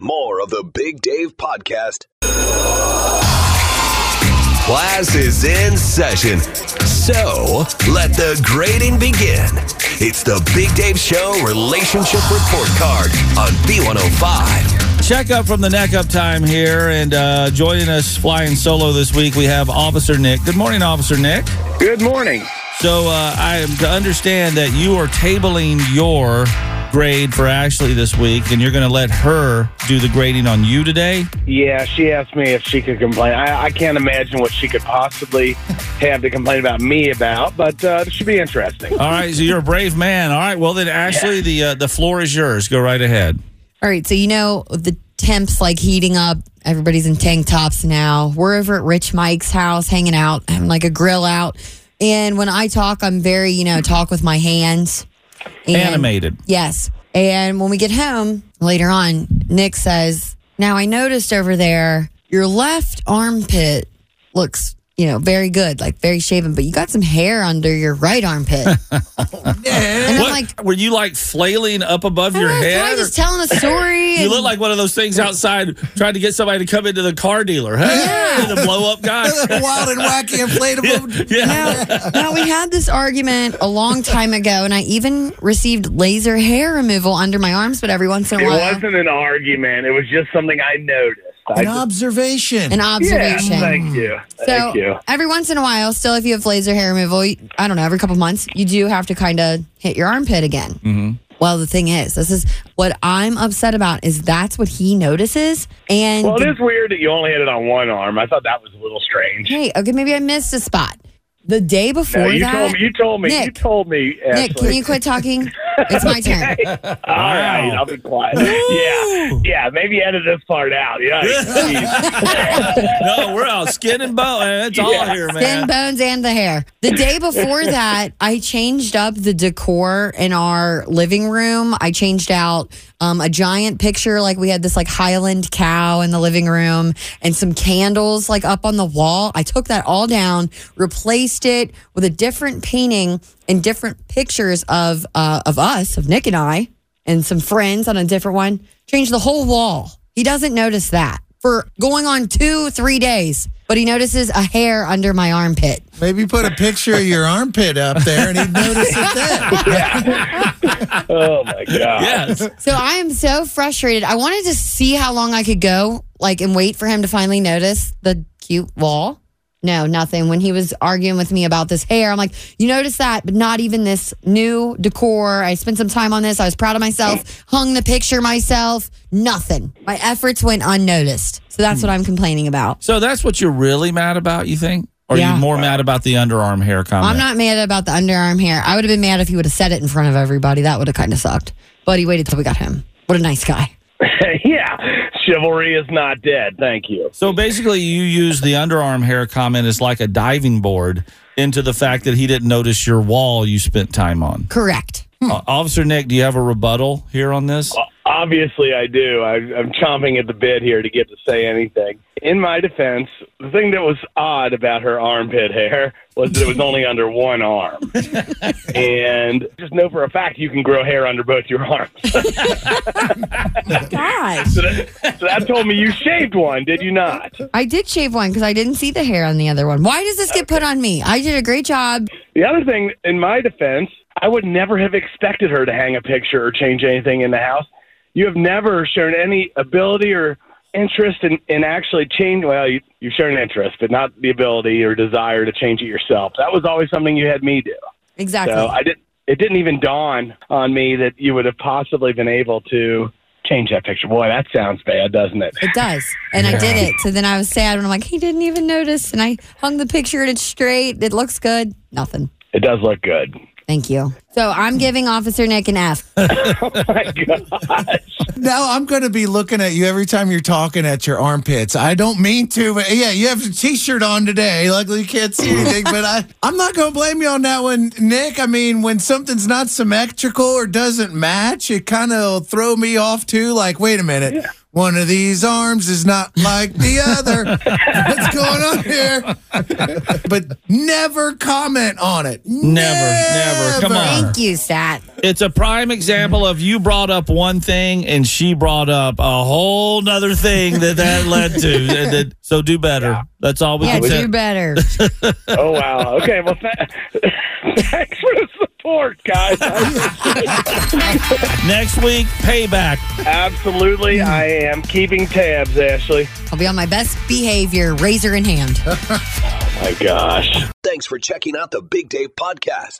More of the Big Dave Podcast. Class is in session, so let the grading begin. It's the Big Dave Show Relationship Report Card on B105. Check up from the neck up time here, and joining us flying solo this week, we have Officer Nick. Good morning, Officer Nick. Good morning. So I am to understand that you are tabling your grade for Ashley this week, and you're going to let her do the grading on you today? Yeah, she asked me if she could complain. I can't imagine what she could possibly have to complain about me about, but it should be interesting. All right, so you're a brave man. All right, well then, Ashley, the floor is yours. Go right ahead. All right, so you know the temps like heating up. Everybody's in tank tops now. We're over at Rich Mike's house hanging out, having like a grill out. And when I talk, I'm very, talk with my hands. And, animated. Yes. And when we get home later on, Nick says, now I noticed over there, your left armpit looks, very good, like very shaven, but you got some hair under your right armpit. And I'm like, were you like flailing up above your head? I was just telling a story. You look like one of those things outside trying to get somebody to come into the car dealer, huh? Yeah. The blow up guy. Wild and wacky inflatable. Yeah. Now, we had this argument a long time ago, and I even received laser hair removal under my arms, but every once in a while. It wasn't an argument, it was just something I noticed. An observation. Yeah, thank you. Every once in a while, still, if you have laser hair removal, I don't know, every couple months, you do have to kind of hit your armpit again. Mm-hmm. Well, the thing is, this is what I'm upset about, is that's what he notices. And well, it is weird that you only had it on one arm. I thought that was a little strange. Hey, okay, maybe I missed a spot. The day before you told me, Ashley. Nick, can you quit talking? It's my turn. All right, I'll be quiet. Yeah, maybe edit this part out. Yeah. No, we're out. Skin and bone. It's all here, man. Skin, bones, and the hair. The day before that, I changed up the decor in our living room. I changed out a giant picture. Like, we had this, like, Highland cow in the living room and some candles, like, up on the wall. I took that all down, replaced it with a different painting and different pictures of us, of Nick and I, and some friends on a different one. Changed the whole wall. He doesn't notice that for going on 2-3 days, but he notices a hair under my armpit. Maybe put a picture of your armpit up there and he'd notice it then. Oh, my God. Yes. So I am so frustrated. I wanted to see how long I could go, like, and wait for him to finally notice the cute wall. No, nothing. When he was arguing with me about this hair, I'm like, you notice that, but not even this new decor. I spent some time on this. I was proud of myself. Hung the picture myself. Nothing. My efforts went unnoticed. So that's what I'm complaining about. So that's what you're really mad about, you think? Or are you more mad about the underarm hair comment? I'm not mad about the underarm hair. I would have been mad if he would have said it in front of everybody. That would have kind of sucked. But he waited till we got home. What a nice guy. Yeah, chivalry is not dead. Thank you. So basically, you use the underarm hair comment as like a diving board into the fact that he didn't notice your wall you spent time on. Correct. Officer Nick, do you have a rebuttal here on this? Obviously, I do. I'm chomping at the bit here to get to say anything. In my defense, the thing that was odd about her armpit hair was that it was only under one arm. And just know for a fact you can grow hair under both your arms. Gosh. So that told me you shaved one, did you not? I did shave one because I didn't see the hair on the other one. Why does this get put on me? I did a great job. The other thing, in my defense, I would never have expected her to hang a picture or change anything in the house. you have never shown any ability or interest in actually change. Well, you've shown interest, but not the ability or desire to change it yourself. That was always something you had me do. Exactly. So it didn't even dawn on me that you would have possibly been able to change that picture. Boy, that sounds bad, doesn't it? It does. And I did it. So then I was sad when I'm like, he didn't even notice. And I hung the picture and it's straight. It looks good. Nothing. It does look good. Thank you. So I'm giving Officer Nick an F. Oh, my gosh. Now I'm going to be looking at you every time you're talking at your armpits. I don't mean to, but yeah, you have a T-shirt on today. Luckily, you can't see anything, but I'm not going to blame you on that one, Nick. I mean, when something's not symmetrical or doesn't match, it kind of throw me off, too. Like, wait a minute. Yeah. One of these arms is not like the other. What's going on here? But never comment on it. Never. Come on. Thank you, Sat. It's a prime example of you brought up one thing and she brought up a whole nother thing that led to. So do better. Yeah. That's all we can say. Yeah, do better. Oh, wow. Okay, well, thanks for the support, guys. Next week, payback. Absolutely. I am keeping tabs, Ashley. I'll be on my best behavior, razor in hand. Oh, my gosh. Thanks for checking out the Big Dave Podcast.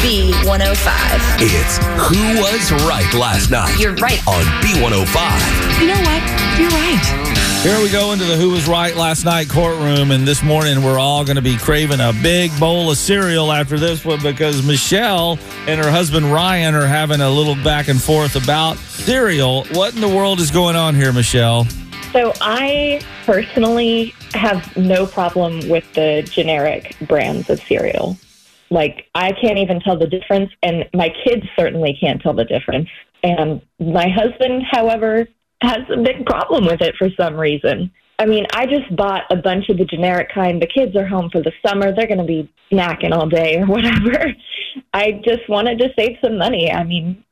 B105. It's Who Was Right Last Night. You're right. On B105. You know what? You're right. Here we go into the Who Was Right Last Night courtroom, and this morning we're all going to be craving a big bowl of cereal after this one because Michelle and her husband Ryan are having a little back and forth about cereal. What in the world is going on here, Michelle? So I personally have no problem with the generic brands of cereal. Like, I can't even tell the difference, and my kids certainly can't tell the difference. And my husband, however, has a big problem with it for some reason. I mean, I just bought a bunch of the generic kind. The kids are home for the summer. They're going to be snacking all day or whatever. I just wanted to save some money. I mean,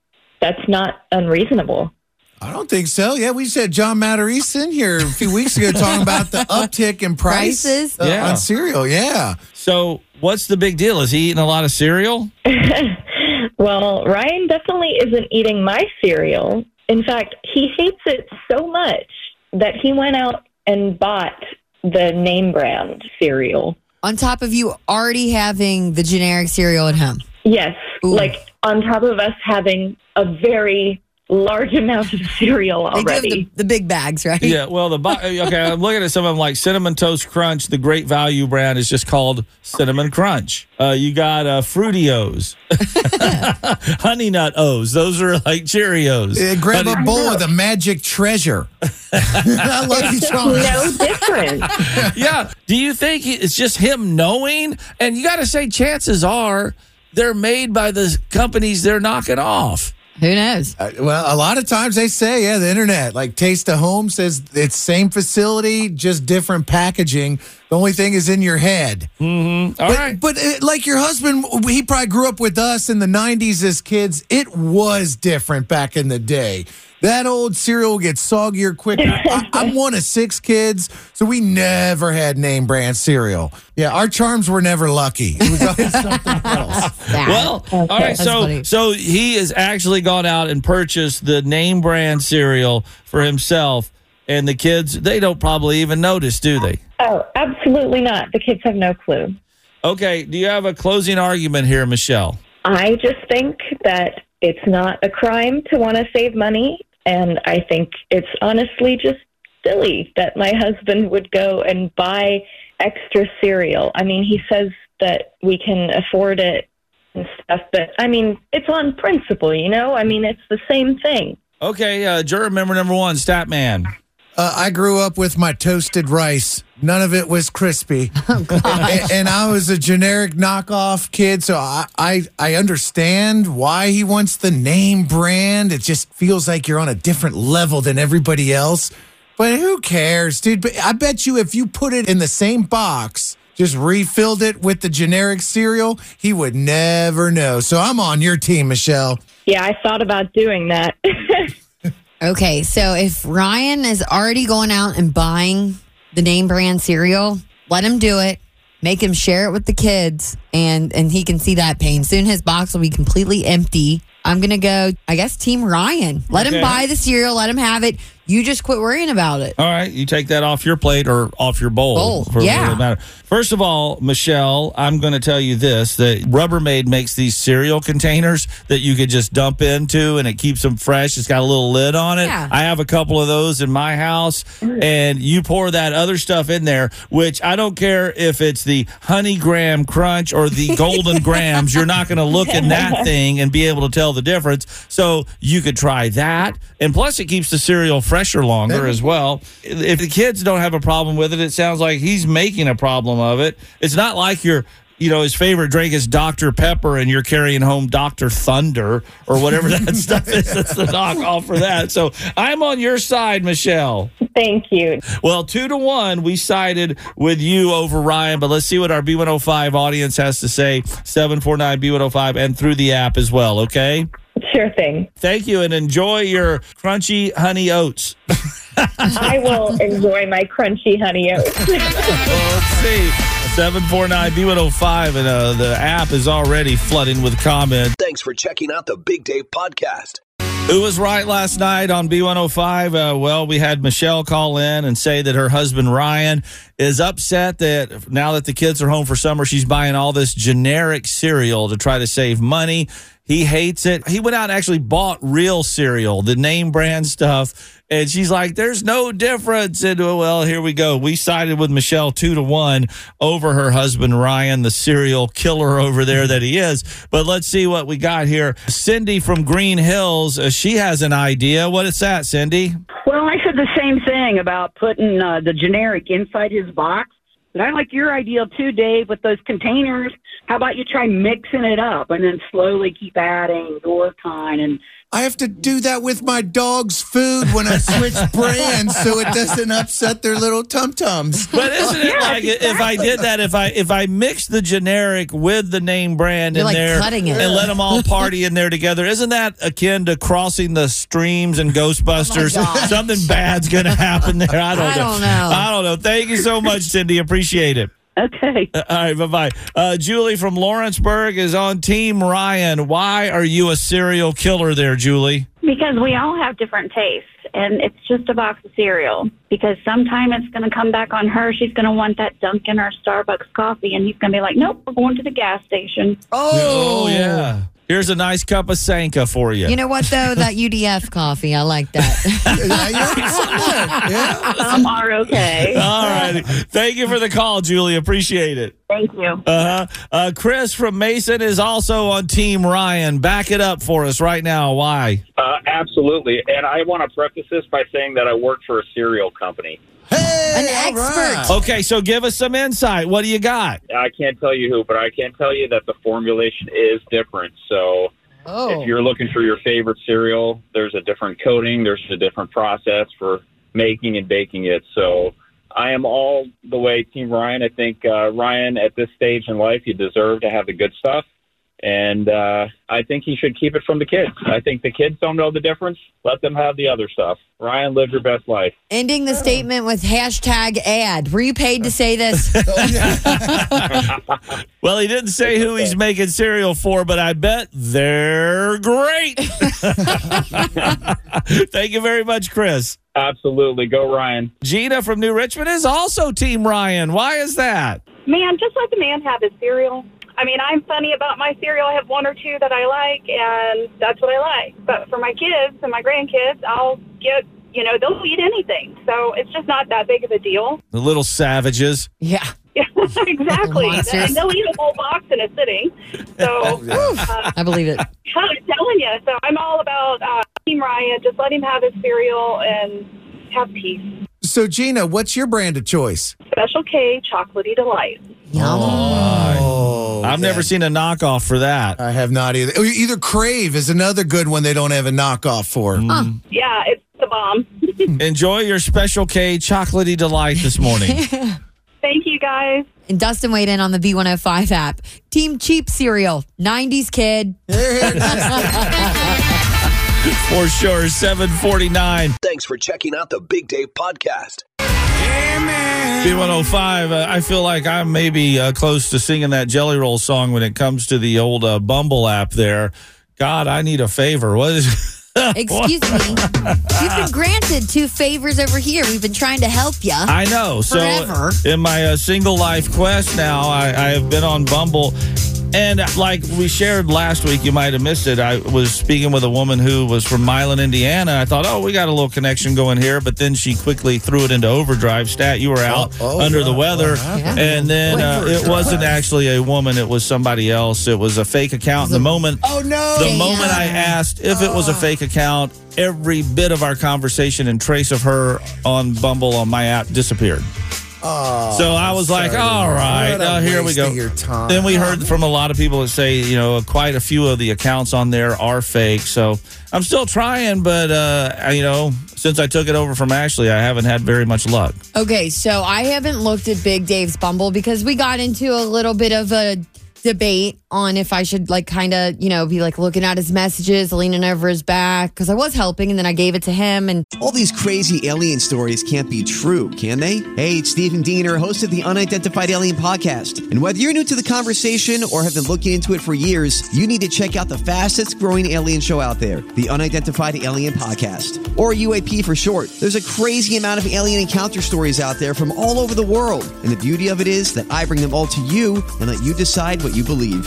that's not unreasonable. I don't think so. Yeah, we just had John Matarese in here a few weeks ago talking about the uptick in prices on cereal. Yeah. So what's the big deal? Is he eating a lot of cereal? Well, Ryan definitely isn't eating my cereal. In fact, he hates it so much that he went out and bought the name brand cereal. On top of you already having the generic cereal at home. Yes. Ooh. Like on top of us having a very large amounts of cereal already. They give the big bags, right? Yeah, well, I'm looking at some of them like Cinnamon Toast Crunch. The Great Value brand is just called Cinnamon Crunch. You got Fruity O's, Honey Nut O's. Those are like Cheerios. Grab a bowl of the magic treasure. I love you, Sean. No different. Yeah. Do you think it's just him knowing? And you got to say, chances are they're made by the companies they're knocking off. Who knows? Well, a lot of times they say, the internet, like Taste of Home says it's same facility, just different packaging. The only thing is in your head. Mm-hmm. All right. But like your husband, he probably grew up with us in the 90s as kids. It was different back in the day. That old cereal gets soggier quicker. I'm one of 6 kids, so we never had name brand cereal. Yeah, our charms were never lucky. It was always something else. Yeah. Well, okay, all right, so he has actually gone out and purchased the name brand cereal for himself, and the kids, they don't probably even notice, do they? Oh, absolutely not. The kids have no clue. Okay, do you have a closing argument here, Michelle? I just think that it's not a crime to want to save money. And I think it's honestly just silly that my husband would go and buy extra cereal. I mean, he says that we can afford it and stuff, but I mean, it's on principle, you know? I mean, it's the same thing. Okay, juror member number 1, Stat Man. I grew up with my toasted rice. None of it was crispy. Oh, and I was a generic knockoff kid, so I understand why he wants the name brand. It just feels like you're on a different level than everybody else. But who cares, dude? But I bet you if you put it in the same box, just refilled it with the generic cereal, he would never know. So I'm on your team, Michelle. Yeah, I thought about doing that. Okay, so if Ryan is already going out and buying the name brand cereal, let him do it. Make him share it with the kids, and he can see that pain. Soon his box will be completely empty, I'm going to go, I guess, Team Ryan. Let him buy the cereal. Let him have it. You just quit worrying about it. All right. You take that off your plate or off your bowl. For first of all, Michelle, I'm going to tell you this, that Rubbermaid makes these cereal containers that you could just dump into, and it keeps them fresh. It's got a little lid on it. Yeah. I have a couple of those in my house, and you pour that other stuff in there, which I don't care if it's the Honey Graham Crunch or the Golden Grams. You're not going to look in that thing and be able to tell the difference. So you could try that. And plus, it keeps the cereal fresher longer as well. If the kids don't have a problem with it, it sounds like he's making a problem of it. It's not like you're, you know, his favorite drink is Dr. Pepper and you're carrying home Dr. Thunder or whatever that stuff is. That's the knockoff for that. So I'm on your side, Michelle. Thank you. Well, 2-1, we sided with you over Ryan, but let's see what our B105 audience has to say. 749-B105 and through the app as well, okay? Sure thing. Thank you, and enjoy your crunchy honey oats. I will enjoy my crunchy honey oats. Well, let's see. 749-B105, and the app is already flooding with comments. Thanks for checking out the Big Dave Podcast. Who was right last night on B105? Well, we had Michelle call in and say that her husband, Ryan, is upset that now that the kids are home for summer, she's buying all this generic cereal to try to save money. He hates it. He went out and actually bought real cereal, the name brand stuff. And she's like, there's no difference. And, well, here we go. We sided with Michelle 2-1 over her husband, Ryan, the cereal killer over there that he is. But let's see what we got here. Cindy from Green Hills, she has an idea. What is that, Cindy? Well, I said the same thing about putting the generic inside his box. But I like your idea, too, Dave, with those containers. How about you try mixing it up and then slowly keep adding your kind? And I have to do that with my dog's food when I switch brands so it doesn't upset their little tum-tums. But isn't it if I did that, if I mixed the generic with the name brand in there and let them all party in there together, isn't that akin to crossing the streams and Ghostbusters? Oh, something bad's going to happen there. I don't know. Thank you so much, Cindy. Appreciate it. Okay. All right, bye-bye. Julie from Lawrenceburg is on Team Ryan. Why are you a cereal killer there, Julie? Because we all have different tastes, and it's just a box of cereal. Because sometime it's going to come back on her. She's going to want that Dunkin' or Starbucks coffee, and he's going to be like, nope, we're going to the gas station. Oh, yeah. Here's a nice cup of Sanka for you. You know what, though? That UDF coffee. I like that. I'm R-OK. All right. Thank you for the call, Julie. Appreciate it. Thank you. Chris from Mason is also on Team Ryan. Back it up for us right now. Why? Absolutely. And I want to preface this by saying that I work for a cereal company. Hey, an expert. Right. Okay, so give us some insight. What do you got? I can't tell you who, but I can tell you that the formulation is different. So if you're looking for your favorite cereal, there's a different coating. There's a different process for making and baking it. So I am all the way Team Ryan. I think, Ryan, at this stage in life, you deserve to have the good stuff. And I think he should keep it from the kids. I think the kids don't know the difference. Let them have the other stuff. Ryan, live your best life. Ending the statement with hashtag ad. Were you paid to say this? Well, he didn't say who he's making cereal for, but I bet they're great. Thank you very much, Chris. Absolutely. Go, Ryan. Gina from New Richmond is also Team Ryan. Why is that? Man, just let the man have his cereal. I mean, I'm funny about my cereal. I have one or two that I like, and that's what I like. But for my kids and my grandkids, I'll get, you know, they'll eat anything. So it's just not that big of a deal. The little savages. Yeah. Exactly. And they'll eat a whole box in a sitting. So I believe it. I'm telling you. So I'm all about Team Ryan. Just let him have his cereal and have peace. So, Gina, what's your brand of choice? Special K Chocolatey Delight. Oh, I've never seen a knockoff for that. I have not either. Either Crave is another good one they don't have a knockoff for. Huh. Yeah, it's the bomb. Enjoy your Special K Chocolatey Delight this morning. Thank you, guys. And Dustin weighed in on the B105 app. Team Cheap Cereal, 90s kid. For sure, 749. Thanks for checking out the Big Dave Podcast. B105, I feel like I'm maybe close to singing that Jelly Roll song when it comes to the old Bumble app there. God, I need a favor. What is... Excuse me. You've been granted two favors over here. We've been trying to help you. I know. Forever. So in my single life quest now, I have been on Bumble. And like we shared last week, you might have missed it. I was speaking with a woman who was from Milan, Indiana. I thought, oh, we got a little connection going here. But then she quickly threw it into overdrive. Stat, you were out the weather. Yeah. And then it wasn't actually a woman. It was somebody else. It was a fake account. The moment, moment I asked if it was a fake account, every bit of our conversation and trace of her on Bumble on my app disappeared. Oh, so I was like, all right, here we go. Then we heard from a lot of people that say, you know, quite a few of the accounts on there are fake. So I'm still trying, but, you know, since I took it over from Ashley, I haven't had very much luck. Okay, so I haven't looked at Big Dave's Bumble because we got into a little bit of a debate on if I should, like, kind of, you know, be, like, looking at his messages, leaning over his back, because I was helping, and then I gave it to him, and... All these crazy alien stories can't be true, can they? Hey, it's Stephen Diener, host of the Unidentified Alien podcast, and whether you're new to the conversation or have been looking into it for years, you need to check out the fastest-growing alien show out there, the Unidentified Alien podcast, or UAP for short. There's a crazy amount of alien encounter stories out there from all over the world, and the beauty of it is that I bring them all to you and let you decide what you believe.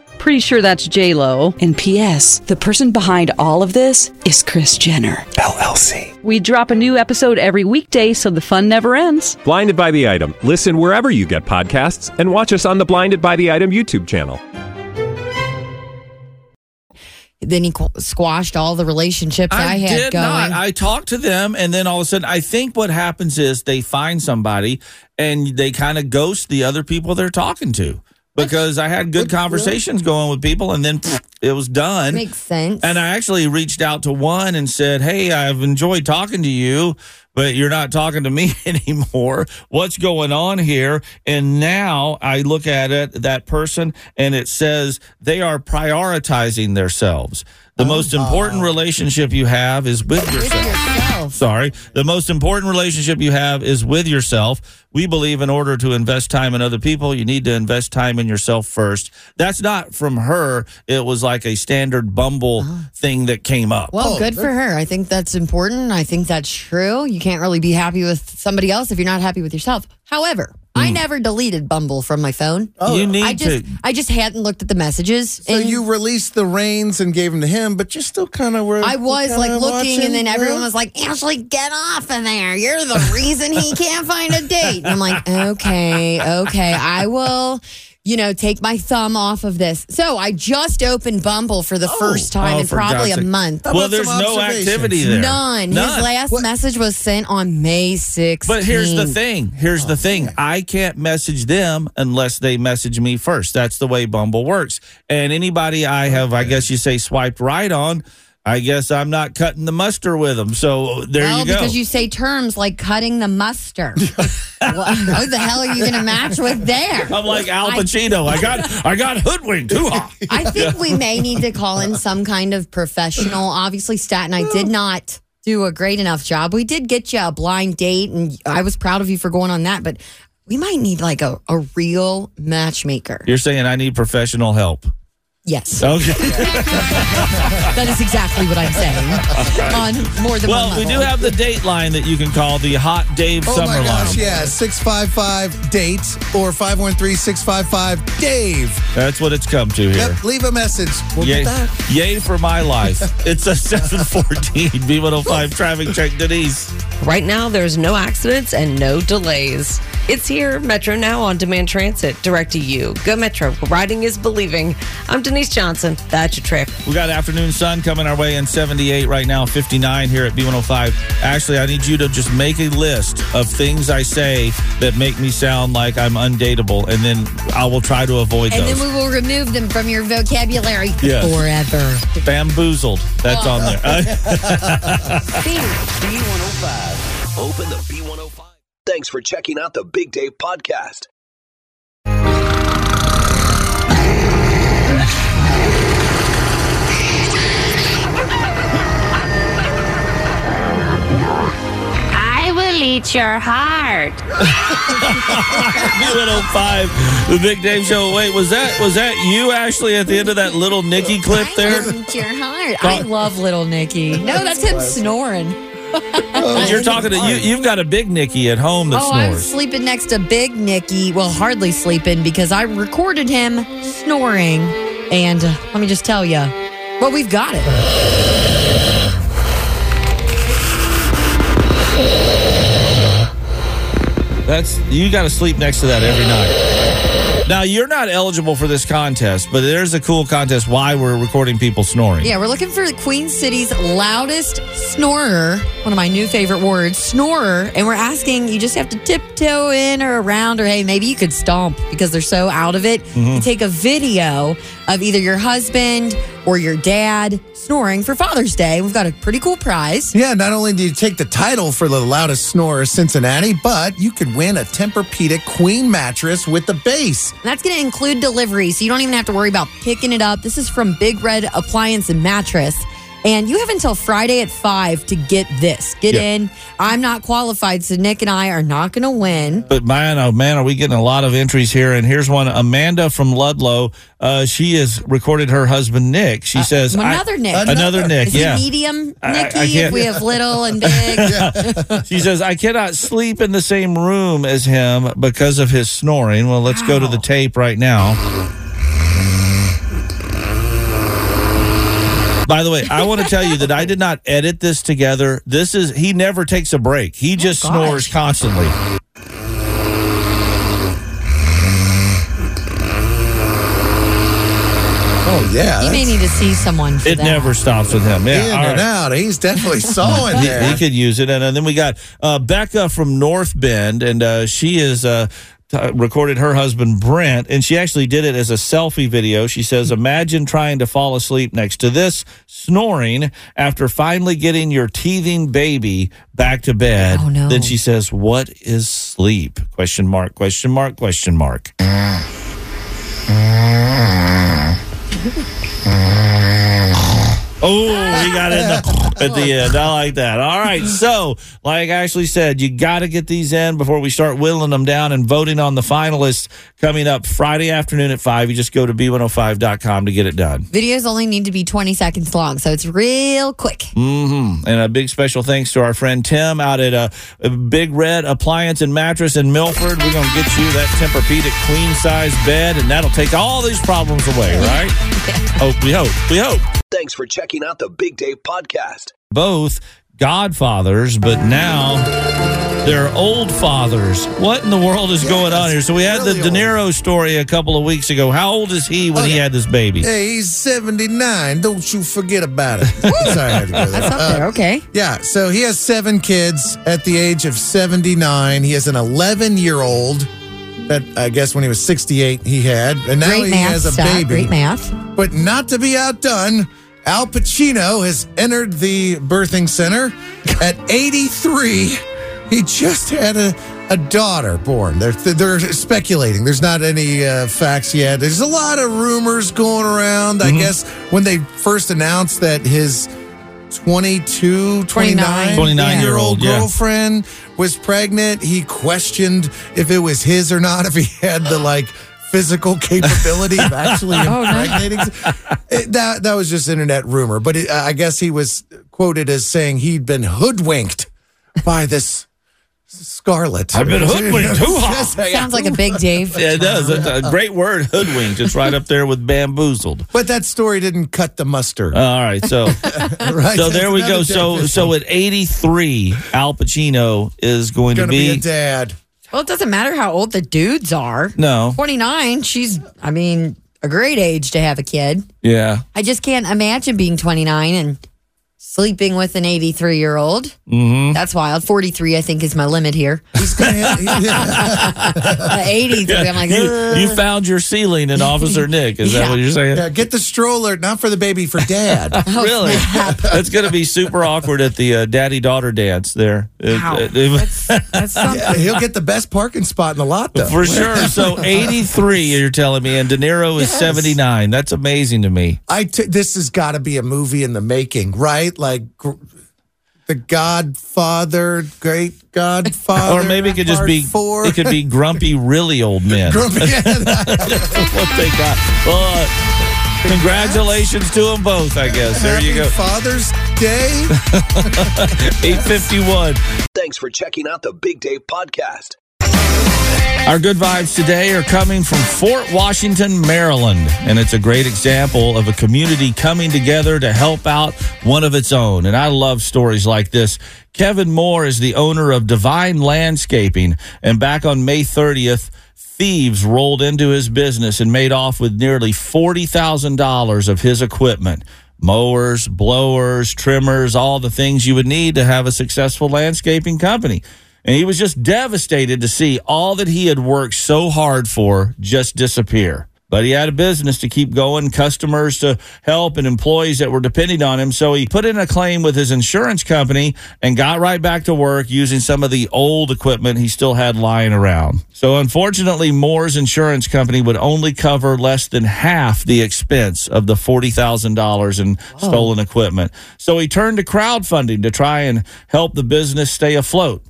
Pretty sure that's J-Lo. And P.S., the person behind all of this is Chris Jenner, LLC. We drop a new episode every weekday so the fun never ends. Blinded by the Item. Listen wherever you get podcasts and watch us on the Blinded by the Item YouTube channel. Then he squashed all the relationships I had did going. Not. I talked to them, and then all of a sudden, I think what happens is they find somebody, and they kind of ghost the other people they're talking to. Because I had good conversations going with people, and then it was done. Makes sense. And I actually reached out to one and said, hey, I've enjoyed talking to you, but you're not talking to me anymore. What's going on here? And now I look at it, that person, and it says they are prioritizing themselves. The most important relationship you have is with yourself. Sorry. The most important relationship you have is with yourself. We believe in order to invest time in other people, you need to invest time in yourself first. That's not from her. It was like a standard Bumble thing that came up. Well, good for her. I think that's important. I think that's true. You can't really be happy with somebody else if you're not happy with yourself. However... I never deleted Bumble from my phone. Oh, you need to. I just hadn't looked at the messages. So you released the reins and gave them to him, but you still kind of were. I was like looking, and then everyone was like, "Ashley, get off of there! You're the reason he can't find a date." And I'm like, "Okay, I will." You know, take my thumb off of this. So I just opened Bumble for the first time in probably a month. Well, there's no activity there. None. His last message was sent on May 16th. But here's the thing. I can't message them unless they message me first. That's the way Bumble works. And anybody I have, I guess you say, swiped right on, I guess I'm not cutting the muster with them. So there you go. Well, because you say terms like cutting the muster. Who the hell are you going to match with there? I'm like Al Pacino. I got hoodwinked. Hoo-ha. I think we may need to call in some kind of professional. Obviously, Stat and I did not do a great enough job. We did get you a blind date, and I was proud of you for going on that. But we might need like a real matchmaker. You're saying I need professional help. Yes. Okay. That is exactly what I'm saying. On more than one level. We do have the date line that you can call, the Hot Dave Summer Line. Oh, my gosh, yeah. 655-DATE or 513-655-DAVE. That's what it's come to here. Yep, leave a message. We'll get that. Yay for my life. It's a 7:14 B105 traffic check. Denise. Right now, there's no accidents and no delays. It's here, Metro Now on Demand Transit, direct to you. Go Metro, riding is believing. I'm Denise Johnson. That's your trip. We got afternoon sun coming our way in 78 right now, 59 here at B105. Ashley, I need you to just make a list of things I say that make me sound like I'm undateable, and then I will try to avoid those. And then we will remove them from your vocabulary forever. Bamboozled. That's on there. B105. Open the B105. Thanks for checking out the Big Dave Podcast. I will eat your heart. B105, the Big Dave Show. Wait, was that you, Ashley, at the end of that Little Nicky clip there? I will eat your heart. I love Little Nicky. No, that's him snoring. You're talking to you. You've got a big Nicky at home that snores. I'm sleeping next to Big Nicky. Well, hardly sleeping because I recorded him snoring. And let me just tell you, well, we've got it. You got to sleep next to that every night. Now you're not eligible for this contest, but there's a cool contest why we're recording people snoring. Yeah, we're looking for the Queen City's loudest snorer, one of my new favorite words, snorer, and we're asking, you just have to tiptoe in or around, or hey, maybe you could stomp because they're so out of it. Mm-hmm. You take a video of either your husband or your dad snoring for Father's Day. We've got a pretty cool prize. Yeah, not only do you take the title for the loudest snorer Cincinnati, but you could win a Tempur-Pedic queen mattress with the base. That's going to include delivery, so you don't even have to worry about picking it up. This is from Big Red Appliance and Mattress. And you have until Friday at 5 to get this. Get in. I'm not qualified, so Nick and I are not going to win. But man, oh man, are we getting a lot of entries here. And here's one. Amanda from Ludlow. She has recorded her husband, Nick. She says... Another Nick. Is he medium Nicky? If we have little and big. Yeah. She says, I cannot sleep in the same room as him because of his snoring. Well, let's go to the tape right now. By the way, I want to tell you that I did not edit this together. He never takes a break. He just snores constantly. Oh, yeah. You may need to see someone for that. It never stops with him. Yeah, in and out. He's definitely sawing there. He could use it. And then we got Becca from North Bend, and she is... recorded her husband Brent, and she actually did it as a selfie video. She says, imagine trying to fall asleep next to this snoring after finally getting your teething baby back to bed. Oh, no. Then she says, what is sleep? Question mark, question mark, question mark. Oh, he got in at the end. I like that. All right. So, like Ashley said, you got to get these in before we start whittling them down and voting on the finalists coming up Friday afternoon at 5. You just go to B105.com to get it done. Videos only need to be 20 seconds long, so it's real quick. Mm-hmm. And a big special thanks to our friend Tim out at Big Red Appliance and Mattress in Milford. We're going to get you that Tempur-Pedic queen-size bed, and that'll take all these problems away, right? We hope. Thanks for checking out the Big Dave Podcast. Both godfathers, but now they're old fathers. What in the world is going on here? So we had the De Niro story a couple of weeks ago. How old is he when he had this baby? Hey, he's 79. Don't you forget about it. Sorry, I had to go there. That's up there. Okay. Yeah, so he has 7 kids at the age of 79. He has an 11-year-old. That I guess when he was 68 he had. And now he has a baby. Great math. But not to be outdone, Al Pacino has entered the birthing center at 83. He just had a daughter born. They're speculating. There's not any facts yet. There's a lot of rumors going around. Mm-hmm. I guess when they first announced that his 29-year-old girlfriend was pregnant, he questioned if it was his or not, if he had the physical capability of actually impregnating. That was just internet rumor, but I guess he was quoted as saying he'd been hoodwinked by this Scarlet. I've been hoodwinked. Sounds like a Big Dave. Yeah, it does. That's a great word, hoodwinked. It's right up there with bamboozled. But that story didn't cut the mustard. All right, so so there we go. So at 83, Al Pacino is going to be a dad. Well, it doesn't matter how old the dudes are. No, 29. She's a great age to have a kid. Yeah, I just can't imagine being 29 and sleeping with an 83-year-old. Mm-hmm. That's wild. 43, I think, is my limit here. 83. I'm like, you found your ceiling in Officer Nick. Is that what you're saying? Yeah, get the stroller, not for the baby, for dad. Really? That's going to be super awkward at the daddy-daughter dance there. Wow. That's something. Yeah, he'll get the best parking spot in the lot, though. For sure. So 83, you're telling me, and De Niro is 79. That's amazing to me. This has got to be a movie in the making, right? Like The Godfather, Great Godfather. Or maybe it could just be four. It could be grumpy, really old men. Grumpy. What they got. Congratulations to them both, I guess. There you go. Father's Day. 8:51. Thanks for checking out the Big Dave Podcast. Our good vibes today are coming from Fort Washington, Maryland, and it's a great example of a community coming together to help out one of its own, and I love stories like this. Kevin Moore is the owner of Divine Landscaping, and back on May 30th, thieves rolled into his business and made off with nearly $40,000 of his equipment. Mowers, blowers, trimmers, all the things you would need to have a successful landscaping company. And he was just devastated to see all that he had worked so hard for just disappear. But he had a business to keep going, customers to help, and employees that were depending on him. So he put in a claim with his insurance company and got right back to work using some of the old equipment he still had lying around. So unfortunately, Moore's insurance company would only cover less than half the expense of the $40,000 in stolen equipment. So he turned to crowdfunding to try and help the business stay afloat.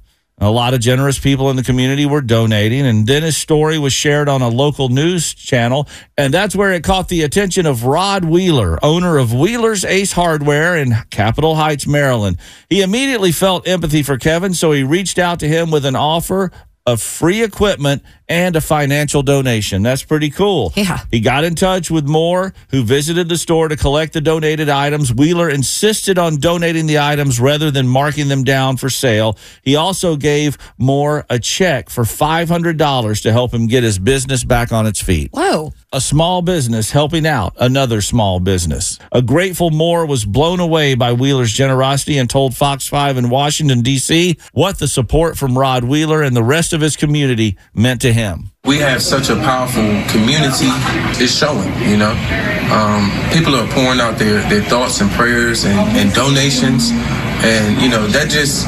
A lot of generous people in the community were donating, and then his story was shared on a local news channel, and that's where it caught the attention of Rod Wheeler, owner of Wheeler's Ace Hardware in Capitol Heights, Maryland. He immediately felt empathy for Kevin, so he reached out to him with an offer of free equipment and a financial donation. That's pretty cool. Yeah. He got in touch with Moore, who visited the store to collect the donated items. Wheeler insisted on donating the items rather than marking them down for sale. He also gave Moore a check for $500 to help him get his business back on its feet. Whoa. A small business helping out another small business. A grateful Moore was blown away by Wheeler's generosity and told Fox 5 in Washington, D.C., what the support from Rod Wheeler and the rest of his community meant to him. We have such a powerful community. It's showing, you know. People are pouring out their thoughts and prayers and donations. And, you know, that just,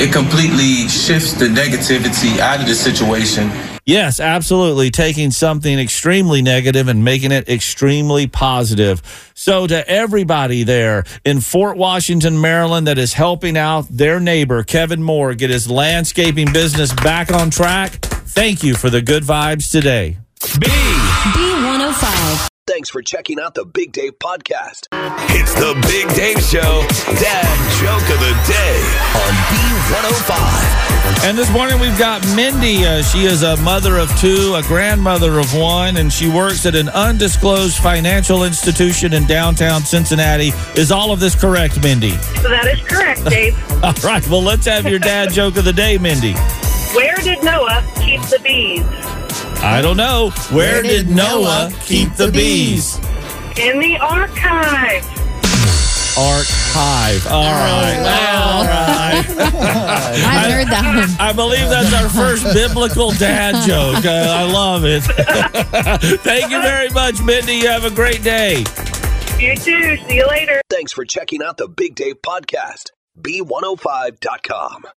it completely shifts the negativity out of the situation. Yes, absolutely. Taking something extremely negative and making it extremely positive. So to everybody there in Fort Washington, Maryland, that is helping out their neighbor, Kevin Moore, get his landscaping business back on track, thank you for the good vibes today. B105. Thanks for checking out the Big Dave Podcast. It's the Big Dave Show, Dad Joke of the Day on B105. And this morning we've got Mindy. She is a mother of two, a grandmother of one, and she works at an undisclosed financial institution in downtown Cincinnati. Is all of this correct, Mindy? That is correct, Dave. All right, well, let's have your Dad Joke of the Day, Mindy. Where did Noah keep the bees? I don't know. Where did Noah keep the bees? In the archive. Archive. All right. Wow. All right. I've heard that one. I believe that's our first biblical dad joke. I love it. Thank you very much, Mindy. You have a great day. You too. See you later. Thanks for checking out the Big Dave Podcast. B105.com.